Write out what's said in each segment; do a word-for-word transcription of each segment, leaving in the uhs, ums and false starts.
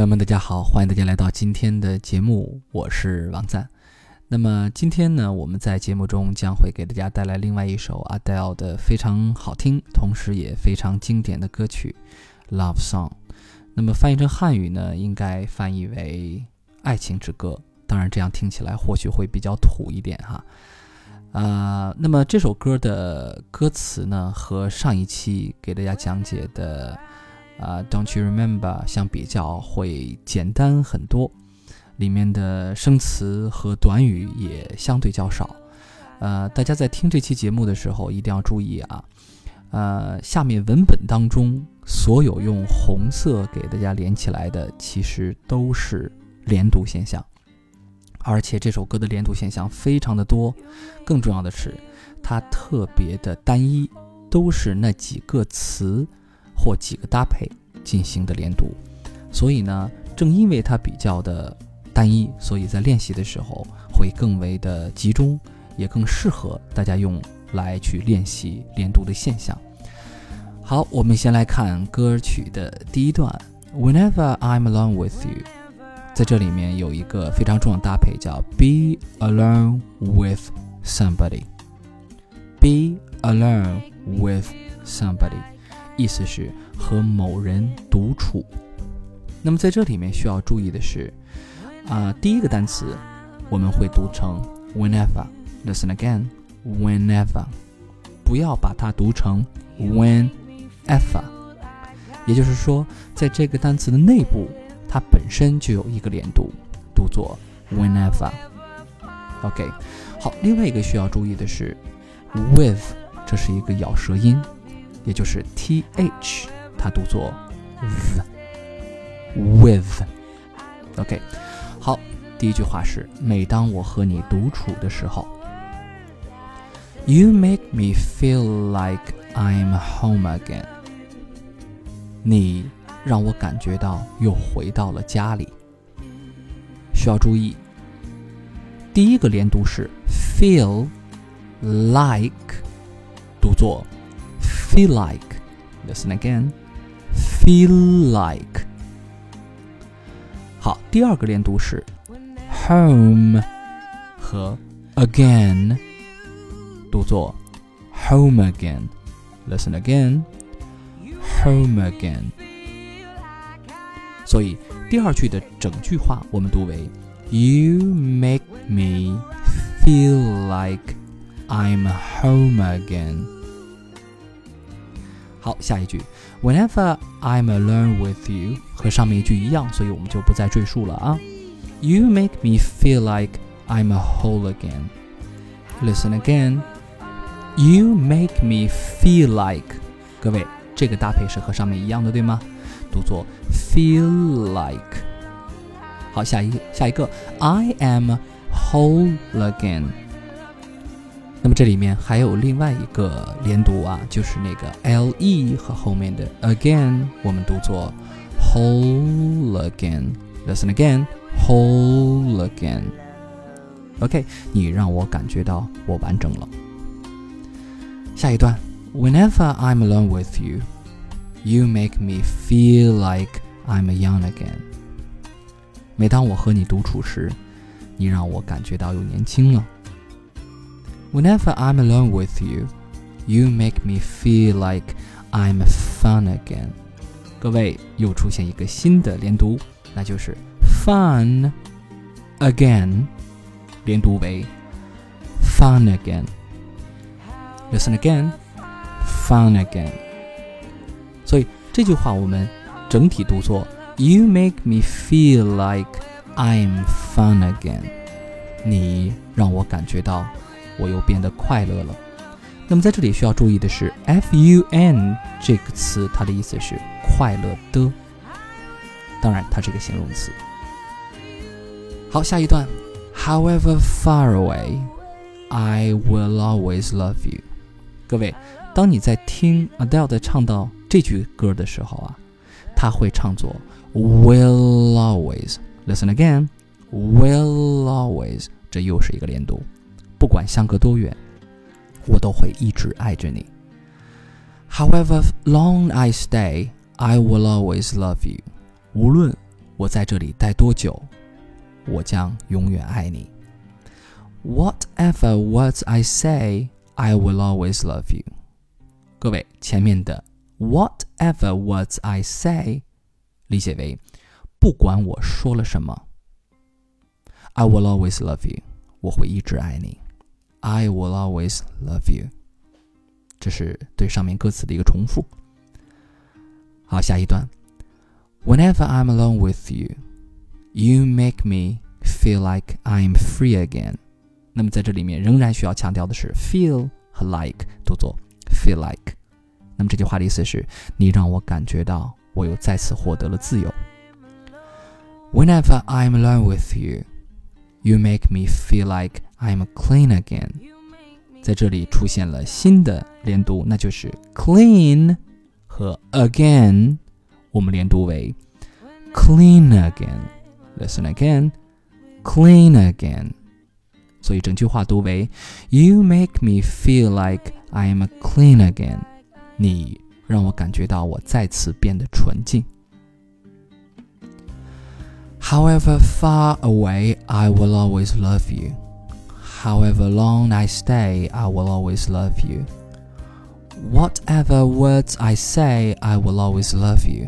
朋友们大家好，欢迎大家来到今天的节目，我是王赞。那么今天呢，我们在节目中将会给大家带来另外一首 Adele 的非常好听同时也非常经典的歌曲 Love song。 那么翻译成汉语呢，应该翻译为爱情之歌，当然这样听起来或许会比较土一点哈。呃，那么这首歌的歌词呢，和上一期给大家讲解的Uh, Don't you remember 相比较会简单很多，里面的生词和短语也相对较少。呃，大家在听这期节目的时候一定要注意啊。呃，下面文本当中所有用红色给大家连起来的，其实都是连读现象，而且这首歌的连读现象非常的多。更重要的是，它特别的单一，都是那几个词或几个搭配进行的连读，所以呢，正因为它比较的单一，所以在练习的时候会更为的集中，也更适合大家用来去练习连读的现象。好，我们先来看歌曲的第一段 Whenever I'm alone with you， 在这里面有一个非常重要的搭配叫 Be alone with somebody， Be alone with somebody，意思是和某人独处。那么在这里面需要注意的是、呃、第一个单词我们会读成 whenever， listen again， whenever， 不要把它读成 whenever， 也就是说在这个单词的内部它本身就有一个连读，读作 whenever。 OK， 好，另外一个需要注意的是 with， 这是一个咬舌音，也就是 th， 它读作 with。 OK， 好，第一句话是每当我和你独处的时候， You make me feel like I'm home again， 你让我感觉到又回到了家里。需要注意，第一个连读是 feel like， 读作feel like， listen again， feel like。 好，第二个连读是 home 和 again， 读作 home again， listen again， home again。 所以第二句的整句话我们读为 You make me feel like I'm home again。好，下一句 Whenever I'm alone with you 和上面一句一样，所以我们就不再赘述了啊。 You make me feel like I'm a whole again， listen again， You make me feel like， 各位这个搭配是和上面一样的对吗？读作 feel like。 好，下一个下一个 I am whole again，那么这里面还有另外一个连读啊，就是那个 le 和后面的 again， 我们读作 whole again， listen again， whole again。 OK， 你让我感觉到我完整了。下一段 Whenever I'm alone with you， You make me feel like I'm young again， 每当我和你独处时，你让我感觉到又年轻了。Whenever I'm alone with you, you make me feel like I'm fun again。 各位又出现一个新的连读，那就是 fun again， 连读为 fun again， listen again， fun again。 所以这句话我们整体读作 You make me feel like I'm fun again， 你让我感觉到我又变得快乐了。那么在这里需要注意的是 fun 这个词它的意思是快乐的，当然它是一个形容词。好，下一段 However far away I will always love you， 各位当你在听 Adele 在唱到这句歌的时候啊，他会唱作 will always， listen again， will always， 这又是一个连读，不管相隔多远，我都会一直爱着你。 However long I stay I will always love you， 无论我在这里待多久，我将永远爱你。 Whatever words I say, I will always love you。 各位，前面的 Whatever words I say 理解为不管我说了什么， I will always love you， 我会一直爱你。 I will always love you， 这是对上面歌词的一个重复。好，下一段。 Whenever I'm alone with you, you make me feel like I'm free again。 那么在这里面仍然需要强调的是 feel 和 like， 读作 feel like。 那么这句话的意思是，你让我感觉到我又再次获得了自由。 Whenever I'm alone with you, you make me feel like I'm clean again。 在这里出现了新的连读，那就是 clean 和 again， 我们连读为 clean again， listen again， clean again， 所以整句话读为 You make me feel like I'm clean again， 你让我感觉到我再次变得纯净。However far away, I will always love you. However long I stay, I will always love you. Whatever words I say, I will always love you.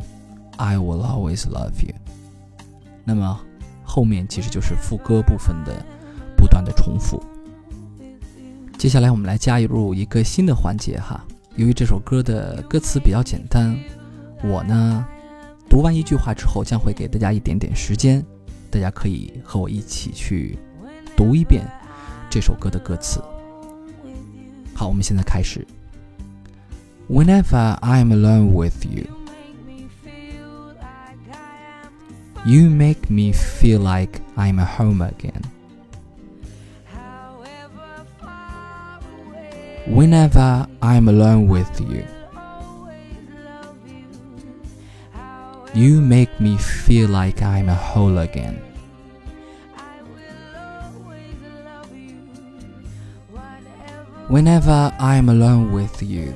I will always love you. 那么后面其实就是副歌部分的不断的重复。接下来我们来加入一个新的环节哈。由于这首歌的歌词比较简单，我呢读完一句话之后，将会给大家一点点时间，大家可以和我一起去读一遍这首歌的歌词。好，我们现在开始。 Whenever I'm alone with you, you make me feel like I'm at home again. Whenever I'm alone with you,You make me feel like I'm a whole again. Whenever I'm alone with you,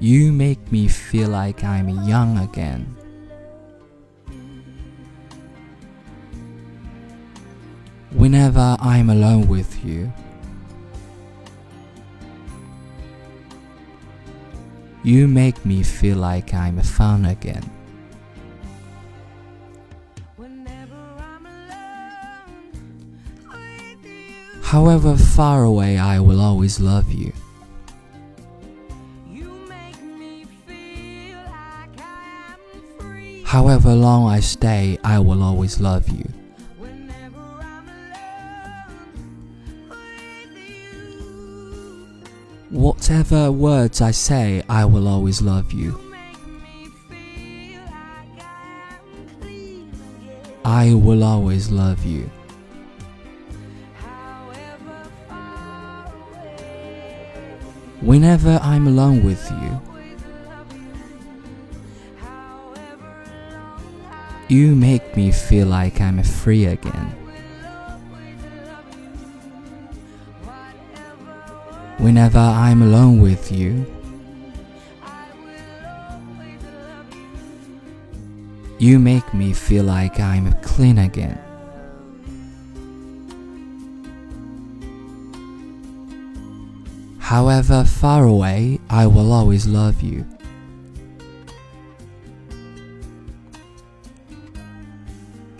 you make me feel like I'm young again. Whenever I'm alone with you,You make me feel like I'm found again. However far away, I will always love you. However long I stay, I will always love you.Whatever words I say, I will always love you. I will always love you. Whenever I'm alone with you, you make me feel like I'm free again.Whenever I'm alone with you, you make me feel like I'm clean again. However far away, I will always love you.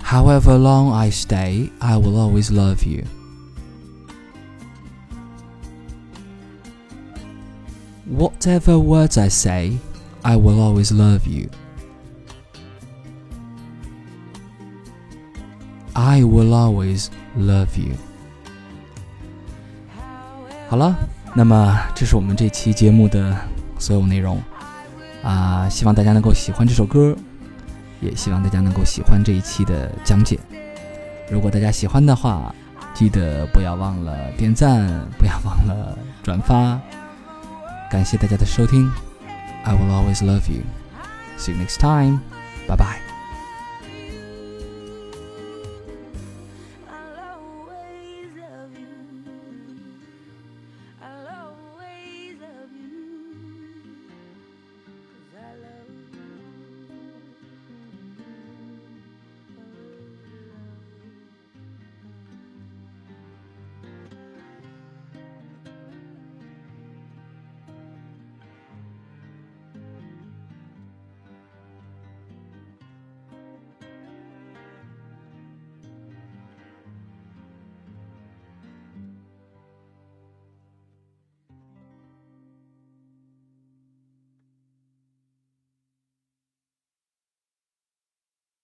However long I stay, I will always love you.Whatever words I say, I will always love you. I will always love you. 好了，那么这是我们这期节目的所有内容啊、呃，希望大家能够喜欢这首歌，也希望大家能够喜欢这一期的讲解。如果大家喜欢的话，记得不要忘了点赞，不要忘了转发。感谢大家的收听。I will always love you. See you next time. Bye bye.